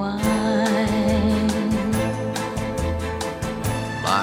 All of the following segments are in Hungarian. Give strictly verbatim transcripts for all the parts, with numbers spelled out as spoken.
wine. My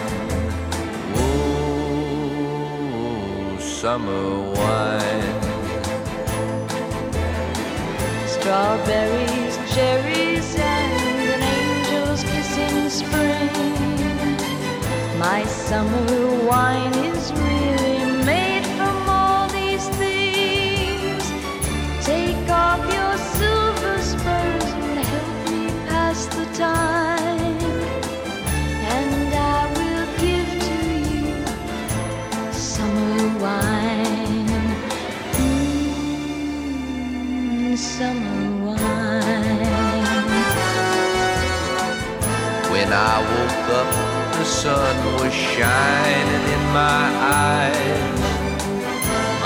Oh, summer wine. Strawberries, cherries, and an angel's kiss in spring. My summer wine is really made from all these things. Take off your silver spurs and help me pass the time, and I will give to you summer wine. Mm, summer. When I woke up, the sun was shining in my eyes.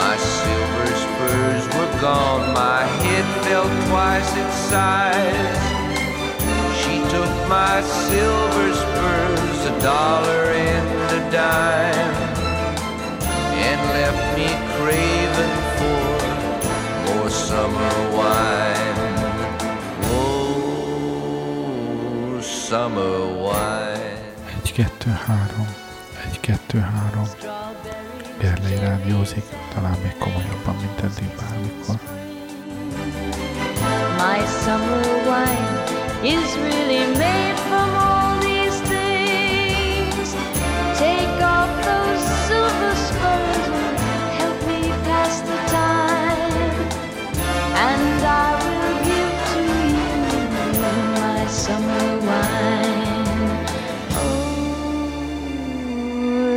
My silver spurs were gone, my head felt twice its size. She took my silver spurs, a dollar and a dime, and left me craving for more summer wine. Summer wine. egy kettő három egy kettő három Gerlei rádiózik, talán még komolyabban, mint eddig bármikor. My summer wine is really made from all these things. Take off those silver spurs and help me pass the time, and I will give to you my summer wine. Oh,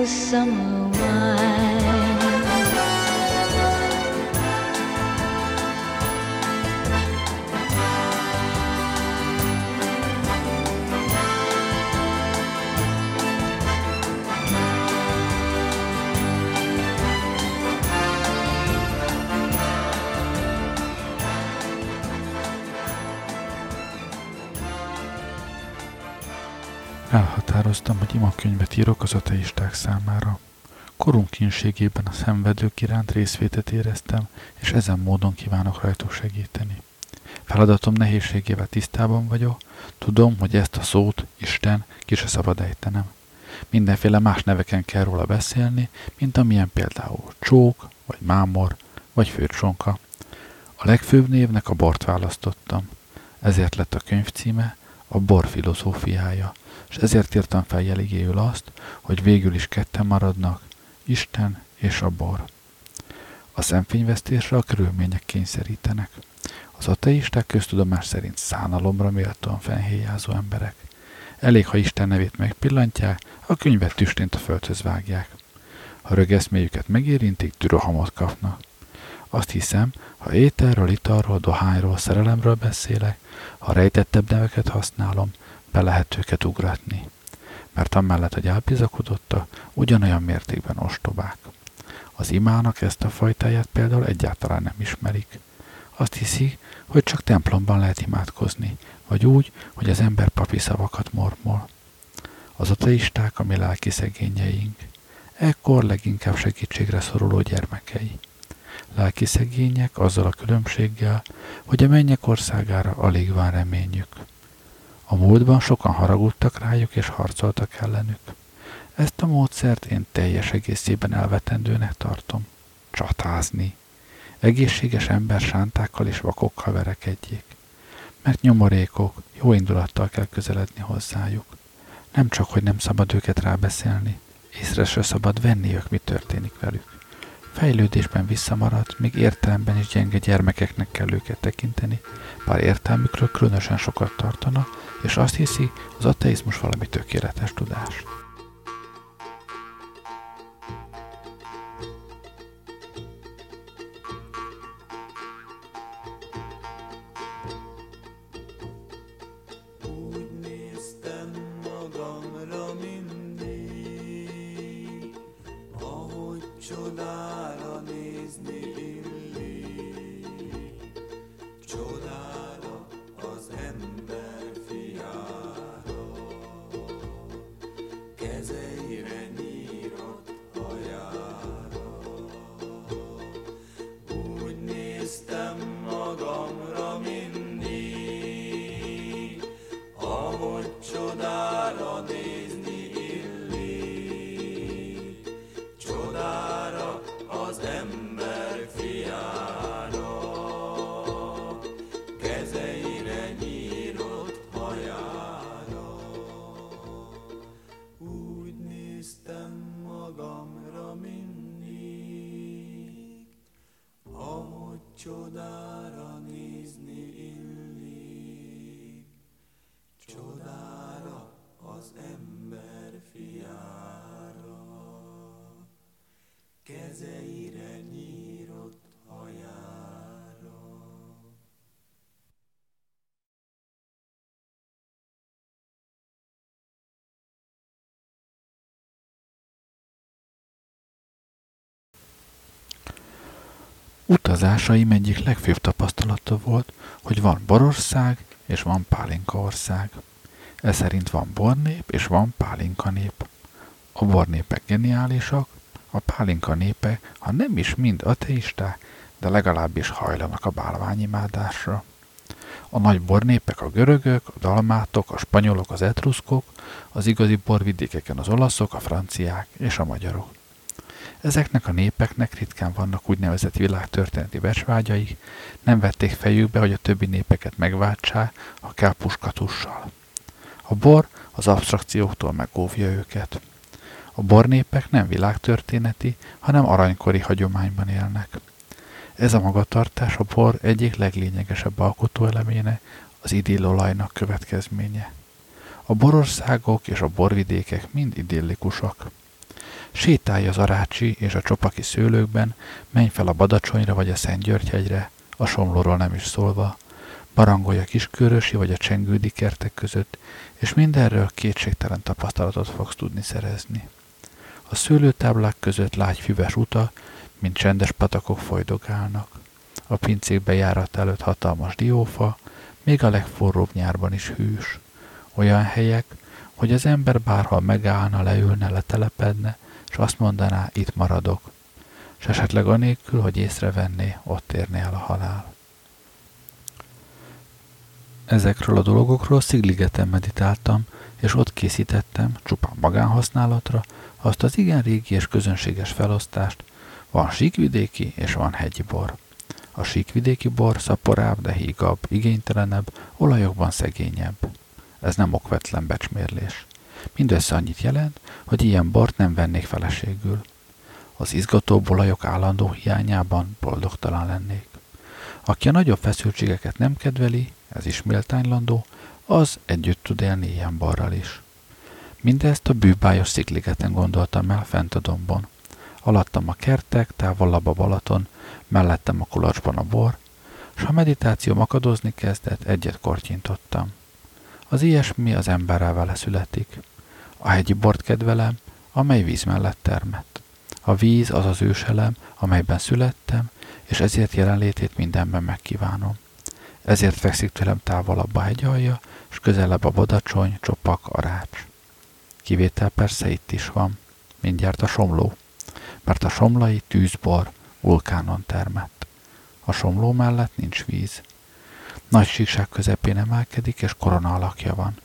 summer wine. Elhatároztam, hogy imakönyvet írok az ateisták számára. Korunk kínségében a szenvedők iránt részvétet éreztem, és ezen módon kívánok rajtuk segíteni. Feladatom nehézségével tisztában vagyok, tudom, hogy ezt a szót, Isten, ki se szabad ejtenem. Mindenféle más neveken kell róla beszélni, mint amilyen például csók, vagy mámor, vagy főcsonka. A legfőbb névnek a bort választottam. Ezért lett a könyv címe a bor filozófiája, és ezért írtam fel jeligéül azt, hogy végül is ketten maradnak, Isten és a bor. A szemfényvesztésre a körülmények kényszerítenek. Az ateisták köztudomás szerint szánalomra méltóan fennhéjázó emberek. Elég, ha Isten nevét megpillantják, a könyvet tüstént a földhöz vágják. Ha rögeszméjüket megérintik, dürohamot kapnak. Azt hiszem, ha ételről, italról, dohányról, szerelemről beszélek, ha rejtettebb neveket használom, be lehet őket ugratni. Mert amellett, hogy elbizakodottak, ugyanolyan mértékben ostobák. Az imának ezt a fajtáját például egyáltalán nem ismerik. Azt hiszik, hogy csak templomban lehet imádkozni, vagy úgy, hogy az ember papi szavakat mormol. Az ateisták a mi lelki szegényeink. Ekkor leginkább segítségre szoruló gyermekei. Lelki szegények azzal a különbséggel, hogy a mennyek országára alig van reményük. A múltban sokan haragudtak rájuk és harcoltak ellenük. Ezt a módszert én teljes egészében elvetendőnek tartom. Csatázni. Egészséges ember sántákkal és vakokkal verekedjék. Mert nyomorékok, jó indulattal kell közeledni hozzájuk. Nem csak, hogy nem szabad őket rábeszélni, észre se szabad venni ők, mi történik velük. Fejlődésben visszamaradt, még értelemben is gyenge gyermekeknek kell őket tekinteni, bár értelmükről különösen sokat tartanak, és azt hiszi, az ateizmus valami tökéletes tudás. Utazásaim egyik legfőbb tapasztalata volt, hogy van Borország és van Pálinkaország. Ez szerint van bornép és van pálinka nép. A bornépek geniálisak, a pálinka népe, ha nem is mind ateisták, de legalábbis hajlanak a bálványimádásra. A nagy bornépek a görögök, a dalmátok, a spanyolok, az etruszkok, az igazi borvidékeken az olaszok, a franciák és a magyarok. Ezeknek a népeknek ritkán vannak úgynevezett világtörténeti becsvágyaik, nem vették fejükbe, hogy a többi népeket megváltsák, ha kell puskatussal. A bor az abstrakcióktól megóvja őket. A bornépek nem világtörténeti, hanem aranykori hagyományban élnek. Ez a magatartás a bor egyik leglényegesebb alkotóelemének, az idillolajnak következménye. A borországok és a borvidékek mind idillikusak. Sétálj az Arácsi és a Csopaki szőlőkben, menj fel a Badacsonyra vagy a Szentgyörgyhegyre, a Somlóról nem is szólva, barangolj a Kiskörösi vagy a Csengődi kertek között, és mindenről kétségtelen tapasztalatot fogsz tudni szerezni. A szőlőtáblák között lágy füves uta, mint csendes patakok folydogálnak. A pincék bejárata előtt hatalmas diófa, még a legforróbb nyárban is hűs. Olyan helyek, hogy az ember bárhol megállna, leülne, letelepedne, és azt mondaná, itt maradok, s esetleg anélkül, hogy észrevenné, ott érné el a halál. Ezekről a dolgokról Szigligeten meditáltam, és ott készítettem, csupán magánhasználatra, azt az igen régi és közönséges felosztást, van síkvidéki és van hegyi bor. A síkvidéki bor szaporább, de hígabb, igénytelenebb, olajokban szegényebb. Ez nem okvetlen becsmérlés. Mindössze annyit jelent, hogy ilyen bort nem vennék feleségül. Az izgatóbb olajok állandó hiányában boldogtalan lennék. Aki a nagyobb feszültségeket nem kedveli, ez is méltánylandó, az együtt tud élni ilyen borral is. Mindezt a bűbályos Szigligeten gondoltam el fent a dombon. alattam a kertek, távolabb a Balaton, mellettem a kulacsban a bor, s ha meditációm akadozni kezdett, egyet kortyintottam. Az ilyesmi az emberrel vele születik. A hegyi bort kedvelem, amely víz mellett termett. A víz az az őselem, amelyben születtem, és ezért jelenlétét mindenben megkívánom. Ezért fekszik tőlem távolabb a hegyalja, s közelebb a bodacsony, csopak, arács. Kivétel persze itt is van, mindjárt a somló, mert a somlai tűzbor vulkánon termett. A somló mellett nincs víz. Nagy síkság közepén emelkedik, és korona alakja van.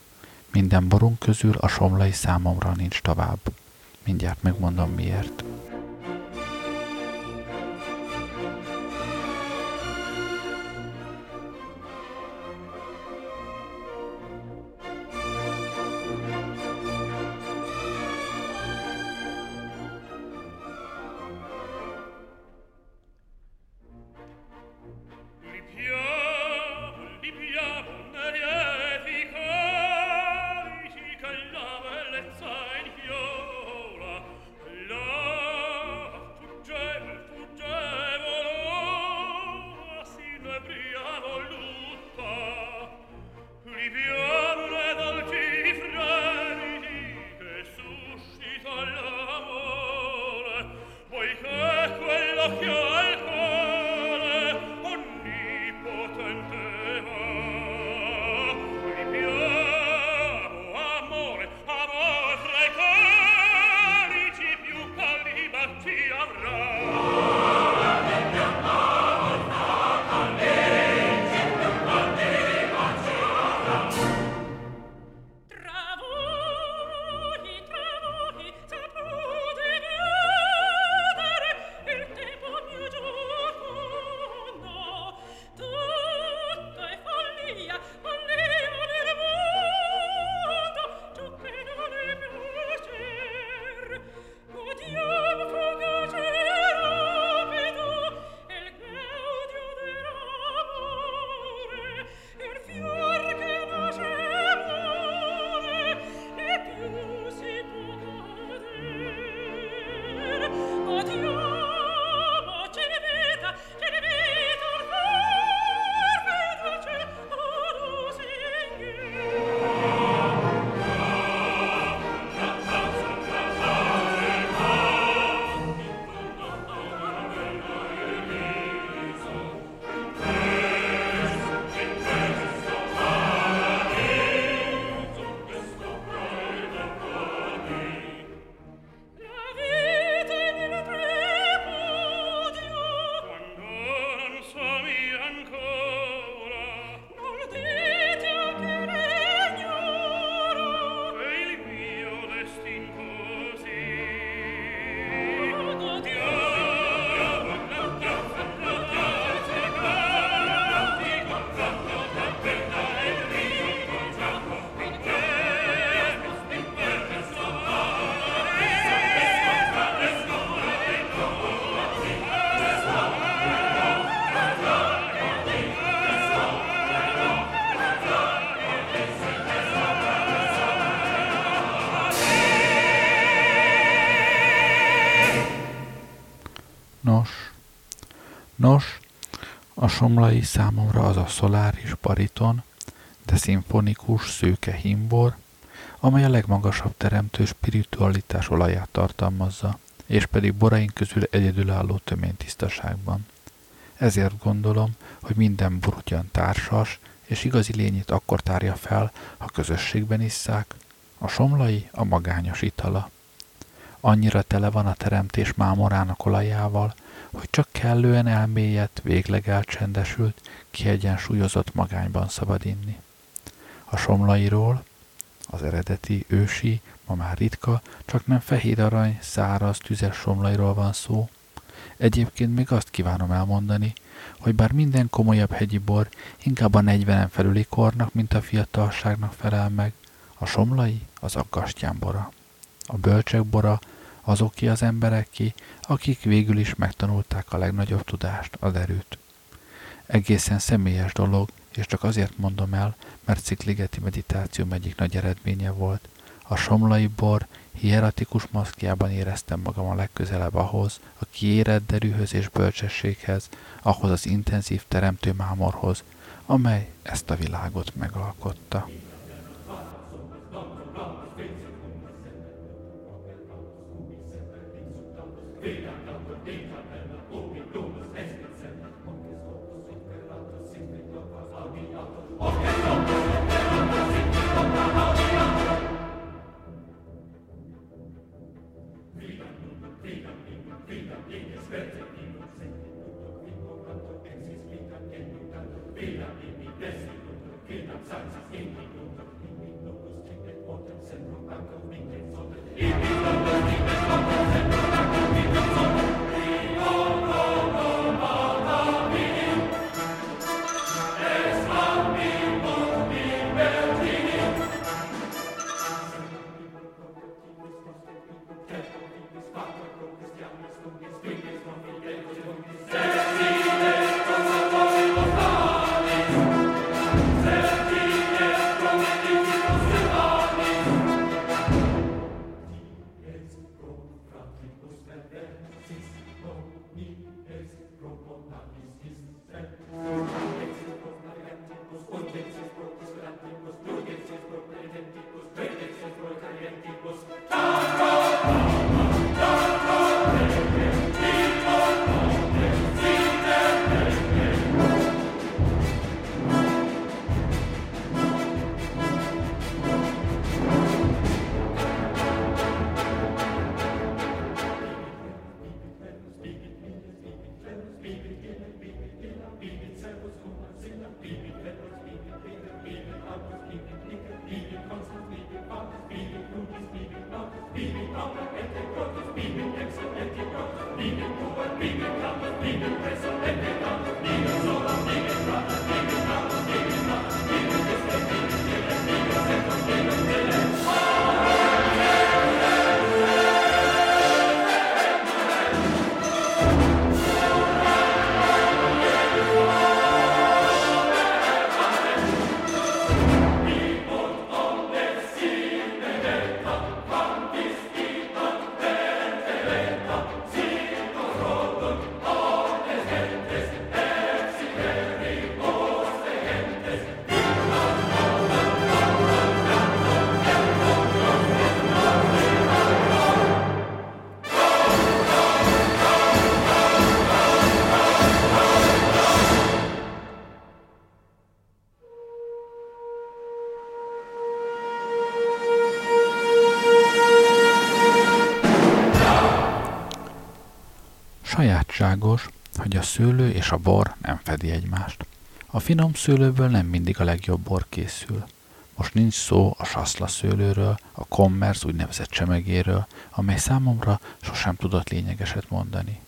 Minden borunk közül a somlai számomra nincs tovább. Mindjárt megmondom miért. Nos, a somlai számomra az a szoláris bariton, de szimfonikus szőke hímbor, amely a legmagasabb teremtő spiritualitás olaját tartalmazza, és pedig boraink közül egyedülálló tömény tisztaságban. Ezért gondolom, hogy minden bor ugyan társas, és igazi lényét akkor tárja fel, ha közösségben isszák, a somlai a magányos itala. Annyira tele van a teremtés mámorának olajával, hogy csak kellően elmélyedt, végleg elcsendesült, kiegyensúlyozott magányban szabad inni. A somlairól, az eredeti, ősi, ma már ritka, csak nem fehér arany, száraz, tüzes somlairól van szó. Egyébként még azt kívánom elmondani, hogy bár minden komolyabb hegyi bor inkább a negyvenen felüli kornak, mint a fiatalságnak felel meg, a somlai az aggastyán bora. A bölcsek bora azoké az embereké, akik végül is megtanulták a legnagyobb tudást, az erőt. Egészen személyes dolog, és csak azért mondom el, mert Szikligeti meditációm egyik nagy eredménye volt, a A somlai bor hieratikus maszkjában éreztem magam a legközelebb ahhoz, a kiérett derűhöz és bölcsességhez, ahhoz az intenzív teremtő mámorhoz, amely ezt a világot megalkotta. Sajátságos, hogy a szőlő és a bor nem fedi egymást. A finom szőlőből nem mindig a legjobb bor készül. Most nincs szó a saszla szőlőről, a kommersz úgynevezett csemegéről, amely számomra sosem tudott lényegeset mondani.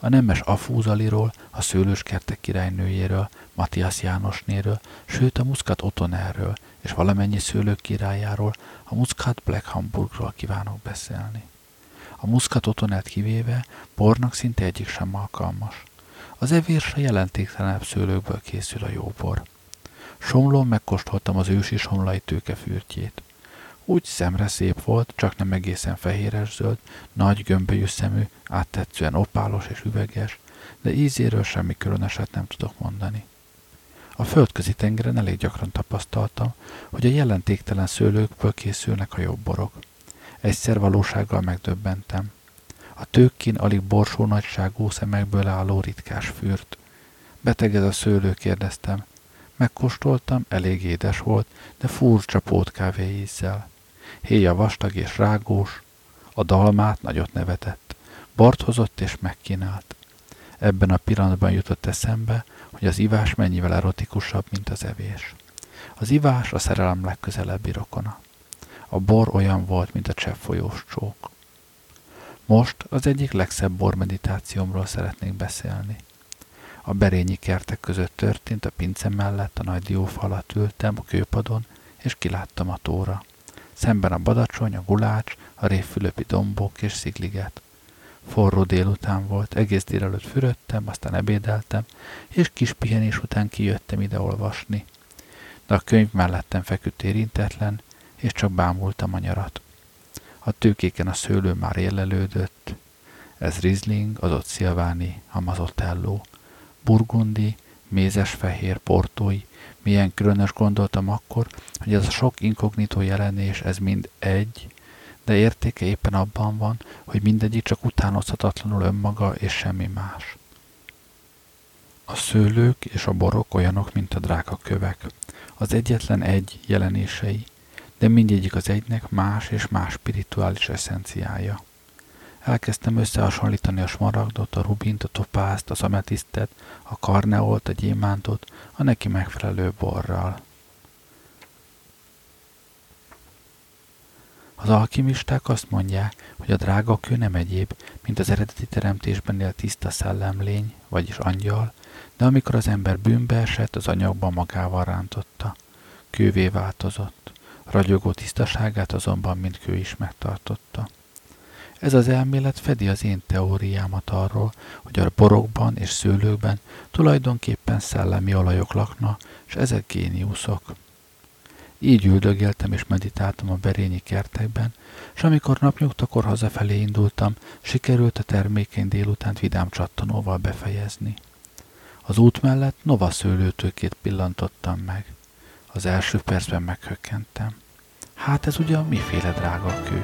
A nemes Afúzaliról, a szőlőskertek királynőjéről, Matthias Jánosnéről, sőt a Muscat Otonerről és valamennyi szőlők királyáról, a Muscat Blackhamburgról kívánok beszélni. A Muscat Otonert kivéve bornak szinte egyik sem alkalmas. Az evésre jelentéktelenebb szőlőkből készül a jó bor. Somlón megkóstoltam az ősi somlai tőkefürtjét. Úgy szemre szép volt, csak nem egészen fehéres-zöld, nagy gömbölyű szemű, áttetszően opálos és üveges, de ízéről semmi különöset nem tudok mondani. A földközi tengeren elég gyakran tapasztaltam, hogy a jelentéktelen szőlőkből készülnek a jobb borok. Egyszer valósággal megdöbbentem. A tőkén alig borsó nagyságú szemekből álló ritkás fürt. Beteg ez a szőlő, kérdeztem. Megkóstoltam, elég édes volt, de furcsa pótkávé ízzel. Héja vastag és rágós, a dalmát nagyot nevetett. Bort hozott és megkínált. Ebben a pillanatban jutott eszembe, hogy az ivás mennyivel erotikusabb, mint az evés. Az ivás a szerelem legközelebbi rokona. A bor olyan volt, mint a csepp folyós csók. Most az egyik legszebb bormeditációmról szeretnék beszélni. A berényi kertek között történt, a pince mellett a nagy diófa alatt ültem a kőpadon, és kiláttam a tóra. Szemben a Badacsony, a Gulács, a Révfülöpi dombok és Szigliget. Forró délután volt, egész délelőtt fürödtem, aztán ebédeltem, és kis pihenés után kijöttem ide olvasni. De a könyv mellettem feküdt érintetlen, és csak bámultam a nyarat. A tőkéken a szőlő már élelődött, ez Riesling, az ott Szilváni, Amazotello, burgundi, mézes-fehér, portói. Milyen különös gondoltam akkor, hogy ez a sok inkognitó jelenés, ez mind egy, de értéke éppen abban van, hogy mindegyik csak utánozhatatlanul önmaga és semmi más. A szőlők és a borok olyanok, mint a drágakövek. Az egyetlen egy jelenései, de mindegyik az egynek más és más spirituális eszenciája. Elkezdtem összehasonlítani a smaragdot, a rubint, a topázt, az ametisztet, a karneolt, a gyémántot, a neki megfelelő borral. Az alkimisták azt mondják, hogy a drága kő nem egyéb, mint az eredeti teremtésben él tiszta szellemlény, vagyis angyal, de amikor az ember bűnbe esett, az anyagban magával rántotta. Kővé változott, ragyogó tisztaságát azonban mind kő is megtartotta. Ez az elmélet fedi az én teóriámat arról, hogy a borokban és szőlőkben tulajdonképpen szellemi olajok lakna, és ezek géniuszok. Így üldögéltem és meditáltam a berényi kertekben, és amikor napnyugtakor hazafelé indultam, sikerült a termékeny délutánt vidám csattanóval befejezni. Az út mellett Nova szőlőtőkét pillantottam meg. Az első percben meghökkentem. Hát ez ugye miféle drága kő?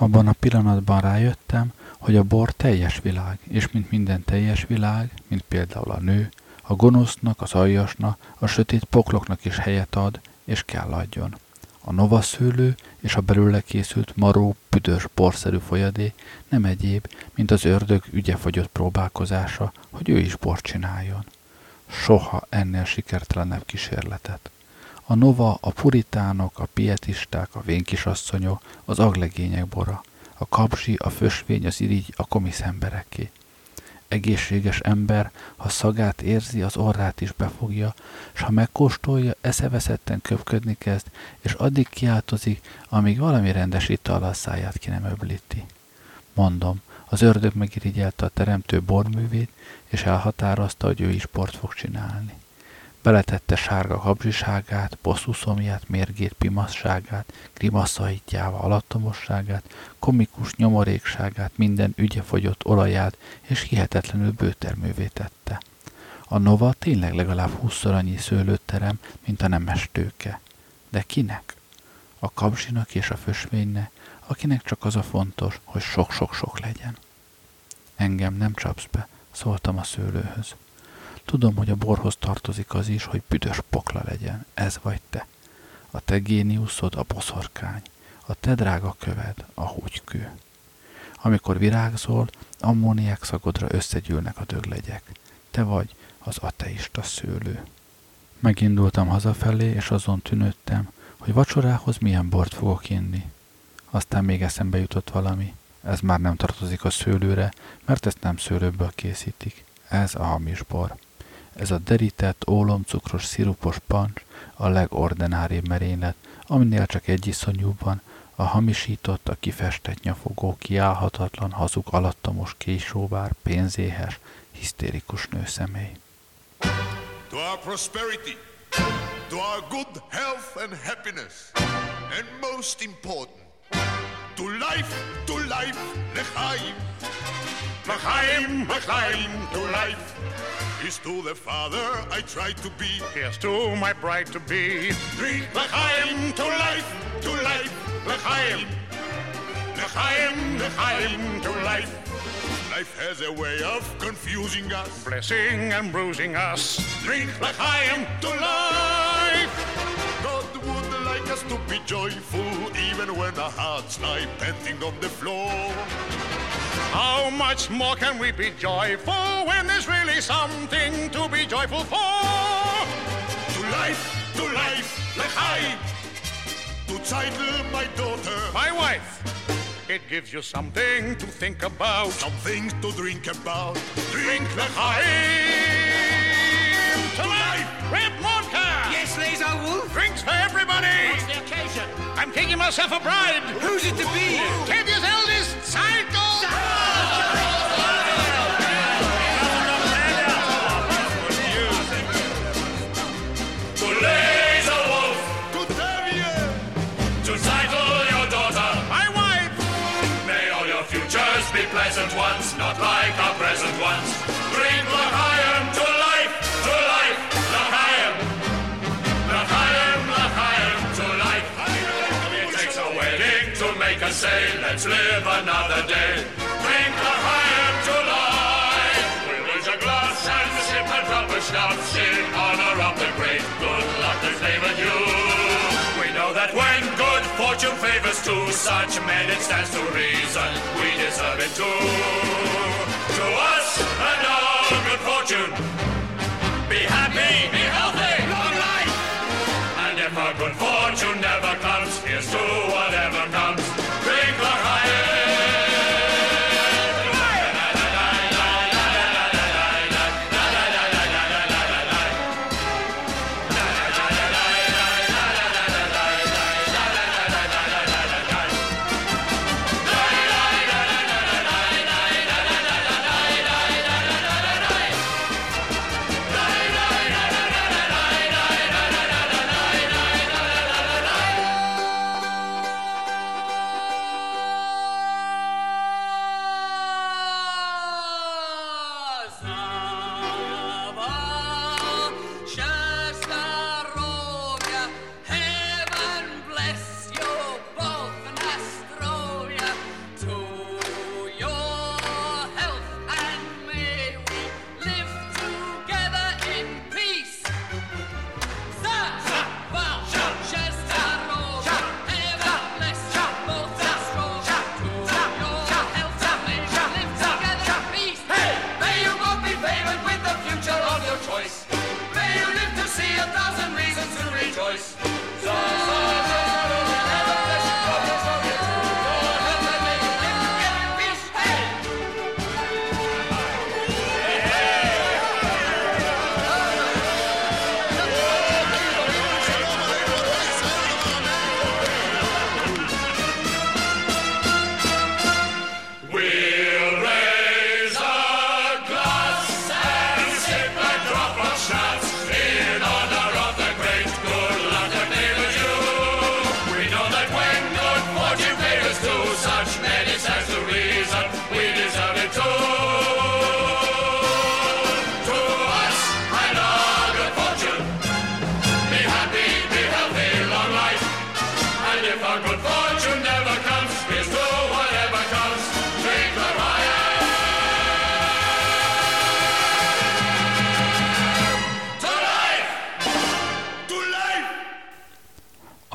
Abban a pillanatban rájöttem, hogy a bor teljes világ, és mint minden teljes világ, mint például a nő, a gonosznak, az aljasnak, a sötét pokloknak is helyet ad, és kell adjon. A Nova szőlő és a belőle készült maró, büdös, borszerű folyadék nem egyéb, mint az ördög ügyefogyott próbálkozása, hogy ő is bort csináljon. Soha ennél sikertelenebb kísérletet. A Nova, a puritánok, a pietisták, a vénkisasszonyok, az aglegények bora, a kapzsi, a fösvény, az irigy, a komisz embereké. Egészséges ember, ha szagát érzi, az orrát is befogja, s ha megkóstolja, eszeveszetten köpködni kezd, és addig kiáltozik, amíg valami rendes itallal száját ki nem öblíti. Mondom, az ördög megirigyelte a teremtő borművét, és elhatározta, hogy ő is bort fog csinálni. Beletette sárga habzsiságát, bosszúszomját, mérgét, pimaszságát, grimaszaitjával alattomosságát, komikus nyomorékságát, minden ügyefogyott olaját, és hihetetlenül bőtermővé tette. A Nova tényleg legalább húszszor annyi szőlőterem, mint a nemes tőke. De kinek? A kapzsinak és a fösvénynek, akinek csak az a fontos, hogy sok-sok-sok legyen. Engem nem csapsz be, szóltam a szőlőhöz. Tudom, hogy a borhoz tartozik az is, hogy büdös pokla legyen, ez vagy te. A te géniuszod a boszorkány, a te drága köved a húgykő. Amikor virágzol, ammóniák szagodra összegyűlnek a döglegyek. Te vagy az ateista szőlő. Megindultam hazafelé, és azon tűnődtem, hogy vacsorához milyen bort fogok inni. Aztán még eszembe jutott valami. Ez már nem tartozik a szőlőre, mert ezt nem szőlőből készítik. Ez a hamis bor. Ez a derített, ólomcukros, szirupos pancs a legordináribb merénylet, aminél csak egy iszonyúban a hamisított, a kifestett nyafogó, kiállhatatlan, hazug, alattomos, késóvár, pénzéhes, hisztérikus nőszemély. To our prosperity, to our good health and happiness, and most important, to life, to life, L'chaim. L'chaim, L'chaim, to life. Here's to the father I try to be. Here's to my bride to be. Drink L'chaim, to life, to life, L'chaim. L'chaim, L'chaim, to life. Life has a way of confusing us, blessing and bruising us. Drink L'chaim, to life. God would like us to be joyful, even when our hearts lie panting on the floor. How much more can we be joyful when there's really something to be joyful for? To life, to life, L'chaim. To Zeidel, my daughter, my wife. It gives you something to think about, something to drink about. Drink L'chaim tonight. Red vodka. Yes, Laser Wolf. Drinks for everybody. What's the occasion? I'm taking myself a bride. Who's it to be? Kenya's eldest, Psycho. To Laser Wolf. To Davier. To Psycho. Be pleasant ones, not like our present ones. Drink L'chaim to life, to life, L'chaim. L'chaim, L'chaim to life. It takes a wedding to make us say, let's live another day. Drink L'chaim to life. We'll raise a glass and sip a drop of schnapps in honor of the great good luck that's favored you. We know that when good fortune favors two such men, it stands to reason we deserve it too. To us and our good fortune, be happy, be healthy, long life. And if our good fortune never comes, here's to whatever comes. Drink L'chaim.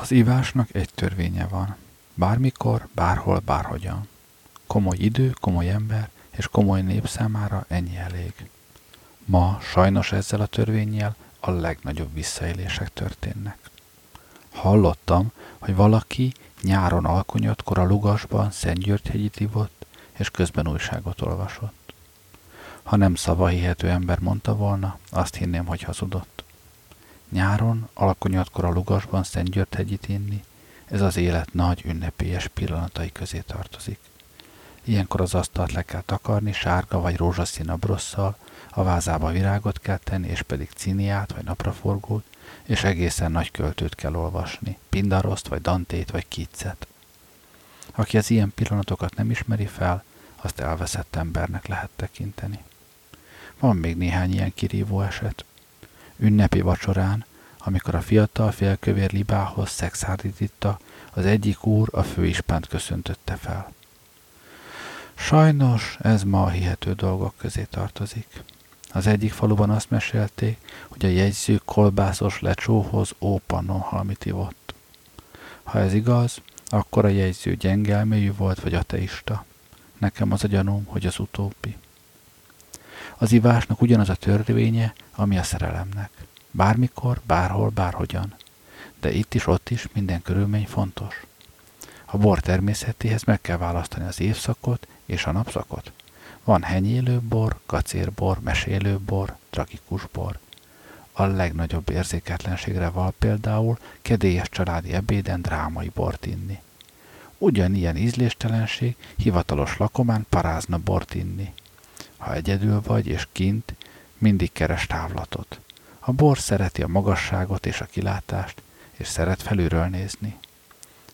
Az ivásnak egy törvénye van. Bármikor, bárhol, bárhogyan. Komoly idő, komoly ember és komoly nép számára ennyi elég. Ma sajnos ezzel a törvénnyel a legnagyobb visszaélések történnek. Hallottam, hogy valaki nyáron alkonyatkor a Lugasban Szentgyörgyhegyit ivott, és közben újságot olvasott. Ha nem szavahihető ember mondta volna, azt hinném, hogy hazudott. Nyáron alkonyatkor a Lugasban Szentgyörgyhegyit inni, ez az élet nagy ünnepélyes pillanatai közé tartozik. Ilyenkor az asztalt le kell takarni sárga vagy rózsaszín abrosszal, a vázába virágot kell tenni, és pedig cíniát vagy napraforgót, és egészen nagy költőt kell olvasni, Pindaroszt vagy Dantét vagy Keatset. Aki az ilyen pillanatokat nem ismeri fel, azt elveszett embernek lehet tekinteni. Van még néhány ilyen kirívó eset. Ünnepi vacsorán, amikor a fiatal félkövér libához szexárdítitta, az egyik úr a főispánt köszöntötte fel. Sajnos ez ma a hihető dolgok közé tartozik. Az egyik faluban azt mesélték, hogy a jegyző kolbászos lecsóhoz ópannon halmit ivott. Ha ez igaz, akkor a jegyző gyengelmélyű volt vagy ateista. Nekem az a gyanúm, hogy az utóbbi. Az ivásnak ugyanaz a törvénye, ami a szerelemnek. Bármikor, bárhol, bárhogyan. De itt is, ott is minden körülmény fontos. A bor természetéhez meg kell választani az évszakot és a napszakot. Van henyélő bor, kacérbor, mesélő bor, tragikus bor. A legnagyobb érzéketlenségre val például kedélyes családi ebéden drámai bort inni. Ugyanilyen ízléstelenség hivatalos lakomán parázna bort inni. Ha egyedül vagy és kint, mindig keres távlatot. A bor szereti a magasságot és a kilátást, és szeret felülről nézni.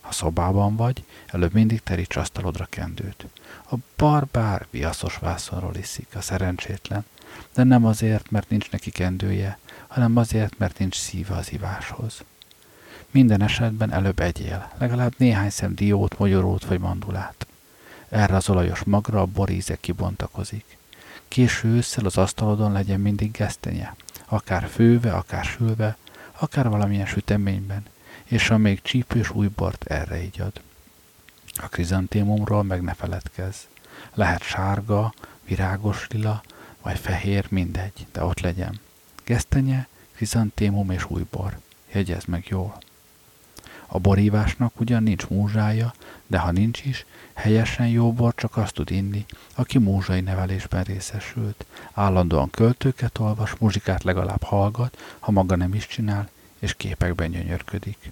Ha szobában vagy, előbb mindig teríts asztalodra kendőt. A barbár viaszos vászonról iszik, a szerencsétlen, de nem azért, mert nincs neki kendője, hanem azért, mert nincs szíve az iváshoz. Minden esetben előbb egyél, legalább néhány szem diót, mogyorót vagy mandulát. Erre az olajos magra a bor íze kibontakozik. Késő ősszel az asztalodon legyen mindig gesztenye, akár főve, akár sülve, akár valamilyen süteményben, és a még csípős új bort erre így ad. A krizantémumról meg ne feledkezz. Lehet sárga, virágos lila, vagy fehér, mindegy, de ott legyen. Gesztenye, krizantémum és új bor. Jegyezd meg jól. A borívásnak ugyan nincs múzsája, de ha nincs is, helyesen jó bor csak azt tud inni, aki múzsai nevelésben részesült. Állandóan költőket olvas, muzsikát legalább hallgat, ha maga nem is csinál, és képekben gyönyörködik.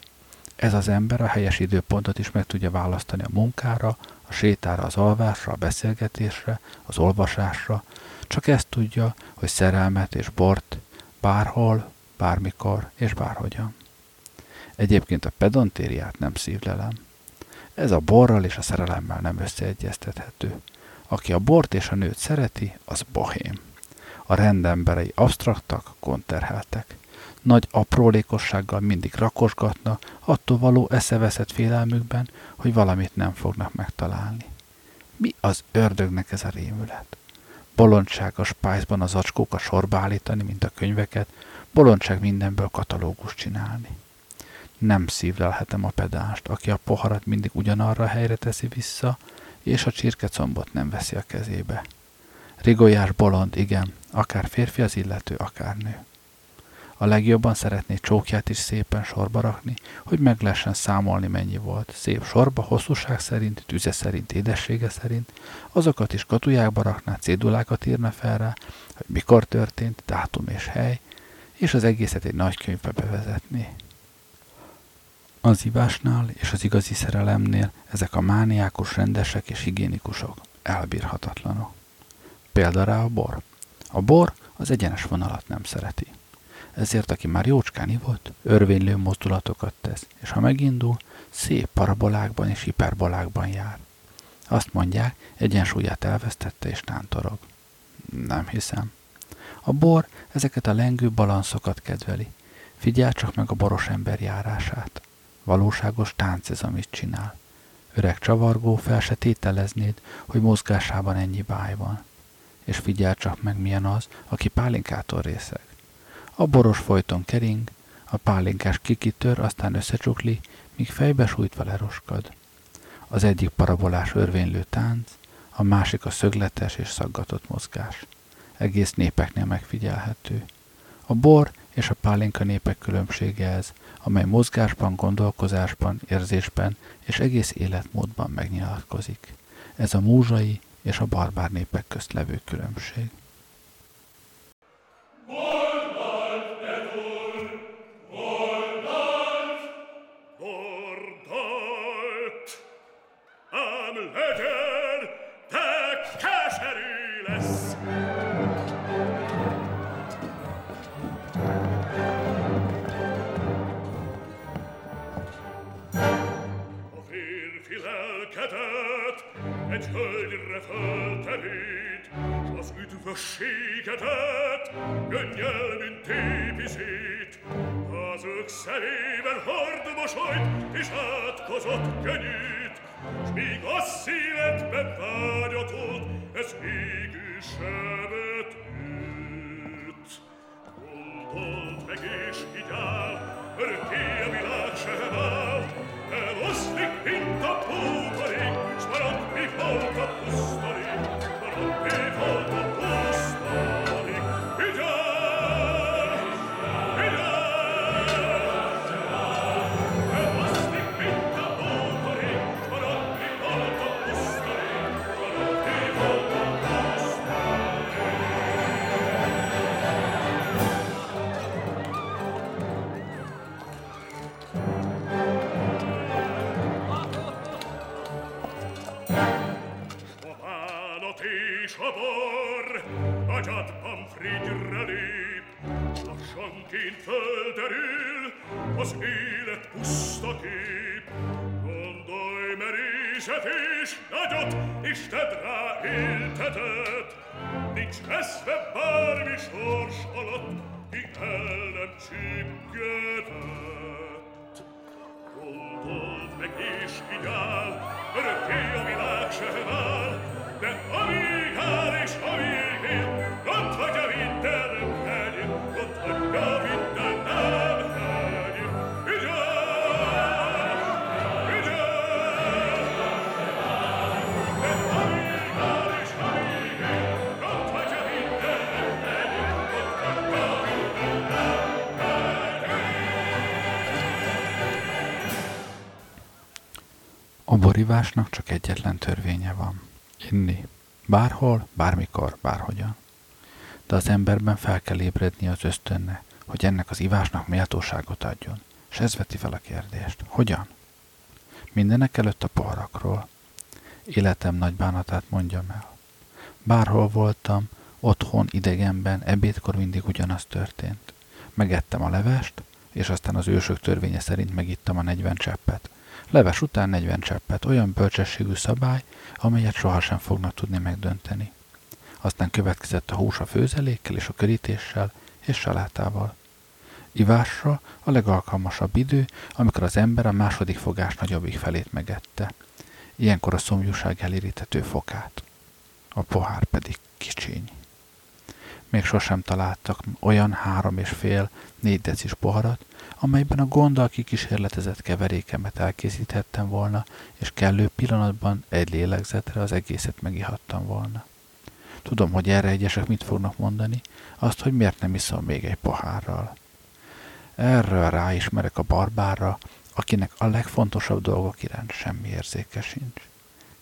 Ez az ember a helyes időpontot is meg tudja választani a munkára, a sétára, az alvásra, a beszélgetésre, az olvasásra. Csak ezt tudja, hogy szerelmet és bort bárhol, bármikor és bárhogyan. Egyébként a pedantériát nem szívlelem. Ez a borral és a szerelemmel nem összeegyeztethető. Aki a bort és a nőt szereti, az bohém. A rendemberei absztraktak, konterheltek. Nagy aprólékossággal mindig rakosgatnak, attól való eszeveszett félelmükben, hogy valamit nem fognak megtalálni. Mi az ördögnek ez a rémület? Bolondság a spájzban az acskókat sorba állítani, mint a könyveket, bolondság mindenből katalógust csinálni. Nem szívlelhetem a pedánst, aki a poharat mindig ugyanarra a helyre teszi vissza, és a csirkecombot nem veszi a kezébe. Rigolyás bolond, igen, akár férfi az illető, akár nő. A legjobban szeretné csókját is szépen sorba rakni, hogy meg lehessen számolni, mennyi volt. Szép sorba, hosszúság szerint, tüze szerint, édessége szerint, azokat is katujákba rakná, cédulákat írna fel rá, hogy mikor történt, dátum és hely, és az egészet egy nagykönyvbe bevezetné. Az ivásnál és az igazi szerelemnél ezek a mániákus rendesek és higiénikusok elbírhatatlanok. Példa rá a bor. A bor az egyenes vonalat nem szereti. Ezért, aki már jócskán ivott, örvénylő mozdulatokat tesz, és ha megindul, szép parabolákban és hiperbolákban jár. Azt mondják, egyensúlyát elvesztette és tántorog. Nem hiszem. A bor ezeket a lengő balanszokat kedveli. Figyelj csak meg a boros ember járását. Valóságos tánc ez, amit csinál. Öreg csavargó, fel se tételeznéd, hogy mozgásában ennyi báj van. És figyelj csak meg, milyen az, aki pálinkától részeg. A boros folyton kering, a pálinkás kikitör, aztán összecsukli, míg fejbe sújtva leroskad. Az egyik parabolás örvénylő tánc, a másik a szögletes és szaggatott mozgás. Egész népeknél megfigyelhető. A bor és a pálinka népek különbsége ez, amely mozgásban, gondolkozásban, érzésben és egész életmódban megnyilatkozik. Ez a múzsai és a barbár népek közt levő különbség. Egy hölgyre felterít, az üdvösségedet, könnyelműn tépizít. Az ők szemében hord mosolyt, és átkozott könnyűt, s míg a szívedben vágyatott, ez égő sebet üt. Gondolt meg és így áll, örökké a világ sem áll, eloszlik, mint a póparék, s marad még volt a pusztarék, marad még volt a pusztarék. Vigyázz! Vigyázz! Eloszlik, mint a póparék, s marad még volt a pusztarék, marad még volt a pusztarék. És a bor agyadban frigyre lép, lassanként földerül az élet puszta kép. Gondolj merészet és nagyot, Istent rá éltetett, nincs veszve bármi sors alatt, míg el nem csipgetett. Gondold meg és így áll, örökké a világ sem áll, de amíg áll és amíg él, ott vagy a mindenem helyén, ott vagy a mindenem helyén. Vigyázz! Vigyázz! De amíg áll és amíg él, ott vagy a mindenem helyén, ott vagy a mindenem helyén. A borivásnak csak egyetlen törvénye van. Inni. Bárhol, bármikor, bárhogyan. De az emberben fel kell ébredni az ösztönne, hogy ennek az ivásnak méltóságot adjon. És ez veti fel a kérdést. Hogyan? Mindenek előtt a poharakról. Életem nagy bánatát mondjam el. Bárhol voltam, otthon, idegenben, ebédkor mindig ugyanaz történt. Megettem a levest, és aztán az ősök törvénye szerint megittam a negyven cseppet. Leves után negyven cseppet, olyan bölcsességű szabály, amelyet sohasem fognak tudni megdönteni. Aztán következett a hús a főzelékkel és a körítéssel és salátával. Ivásra a legalkalmasabb idő, amikor az ember a második fogás nagyobbik felét megette. Ilyenkor a szomjúság eléríthető fokát. A pohár pedig kicsiny. Még sosem találtak olyan három és fél, négy decis poharat, amelyben a gonddal kikísérletezett keverékemet elkészíthettem volna, és kellő pillanatban egy lélegzetre az egészet megihattam volna. Tudom, hogy erre egyesek mit fognak mondani, azt, hogy miért nem iszom még egy pohárral. Erről ráismerek a barbárra, akinek a legfontosabb dolgok iránt semmi érzéke sincs.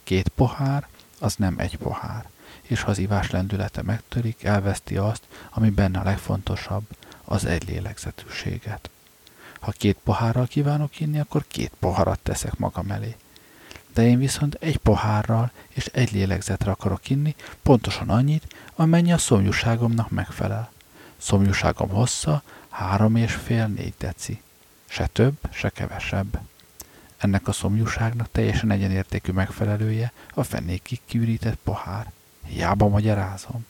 Két pohár, az nem egy pohár, és ha az ivás lendülete megtörik, elveszti azt, ami benne a legfontosabb, az egy lélegzetűséget. Ha két pohárral kívánok inni, akkor két poharat teszek magam elé. De én viszont egy pohárral és egy lélegzetre akarok inni, pontosan annyit, amennyi a szomjúságomnak megfelel. Szomjúságom hossza három és fél négy deci. Se több, se kevesebb. Ennek a szomjúságnak teljesen egyenértékű megfelelője a fenékig kiürített pohár. Hiába magyarázom.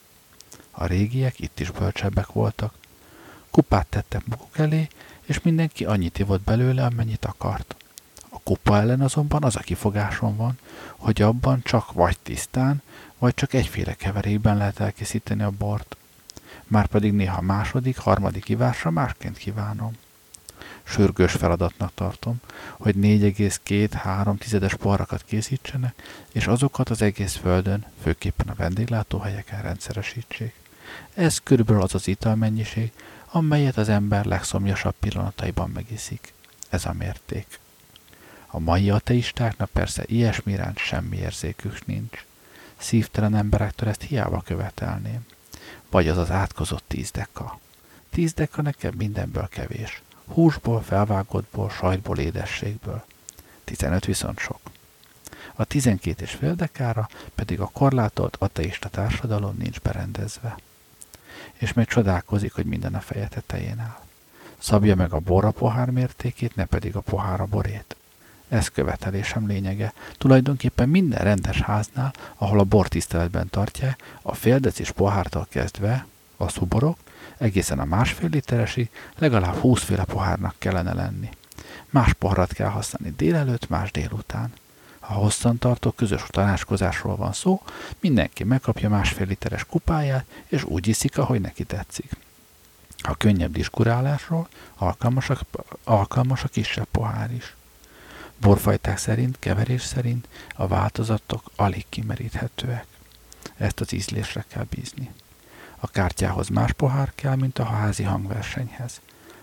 A régiek itt is bölcsebbek voltak. Kupát tettek maguk elé, és mindenki annyit ivott belőle, amennyit akart. A kupa ellen azonban az a kifogásom van, hogy abban csak vagy tisztán, vagy csak egyféle keverékben lehet elkészíteni a bort. Márpedig néha második, harmadik ivásra másként kívánom. sürgős feladatnak tartom, hogy négy egész kettő-három tizedes poharakat készítsenek, és azokat az egész földön, főképpen a vendéglátóhelyeken rendszeresítsék. Ez körülbelül az az italmennyiség, amelyet az ember legszomjasabb pillanataiban megiszik. Ez a mérték. A mai ateistáknak persze ilyesmi iránt semmi érzékük nincs. Szívtelen emberektől ezt hiába követelném. Vagy az az átkozott tíz deka. Tíz deka nekem mindenből kevés. Húsból, felvágottból, sajtból, édességből. tizenöt viszont sok. A tizenkét és fél dekára pedig a korlátolt ateista társadalom nincs berendezve. És még csodálkozik, hogy minden a feje tetején áll. Szabja meg a bor a pohár mértékét, ne pedig a pohár a borét. Ez követelésem lényege. Tulajdonképpen minden rendes háznál, ahol a bort tiszteletben tartják, a fél decis pohártól kezdve, a szuborok, egészen a másfél literesig legalább húszféle pohárnak kellene lenni. Más poharat kell használni délelőtt, más délután. Ha hosszantartó közös tanácskozásról van szó, mindenki megkapja másfél literes kupáját, és úgy iszik, ahogy neki tetszik. A könnyebb diskurálásról alkalmas a, alkalmas a kisebb pohár is. Borfajták szerint, keverés szerint a változatok alig kimeríthetőek. Ezt az ízlésre kell bízni. A kártyához más pohár kell, mint a házi hangversenyhez.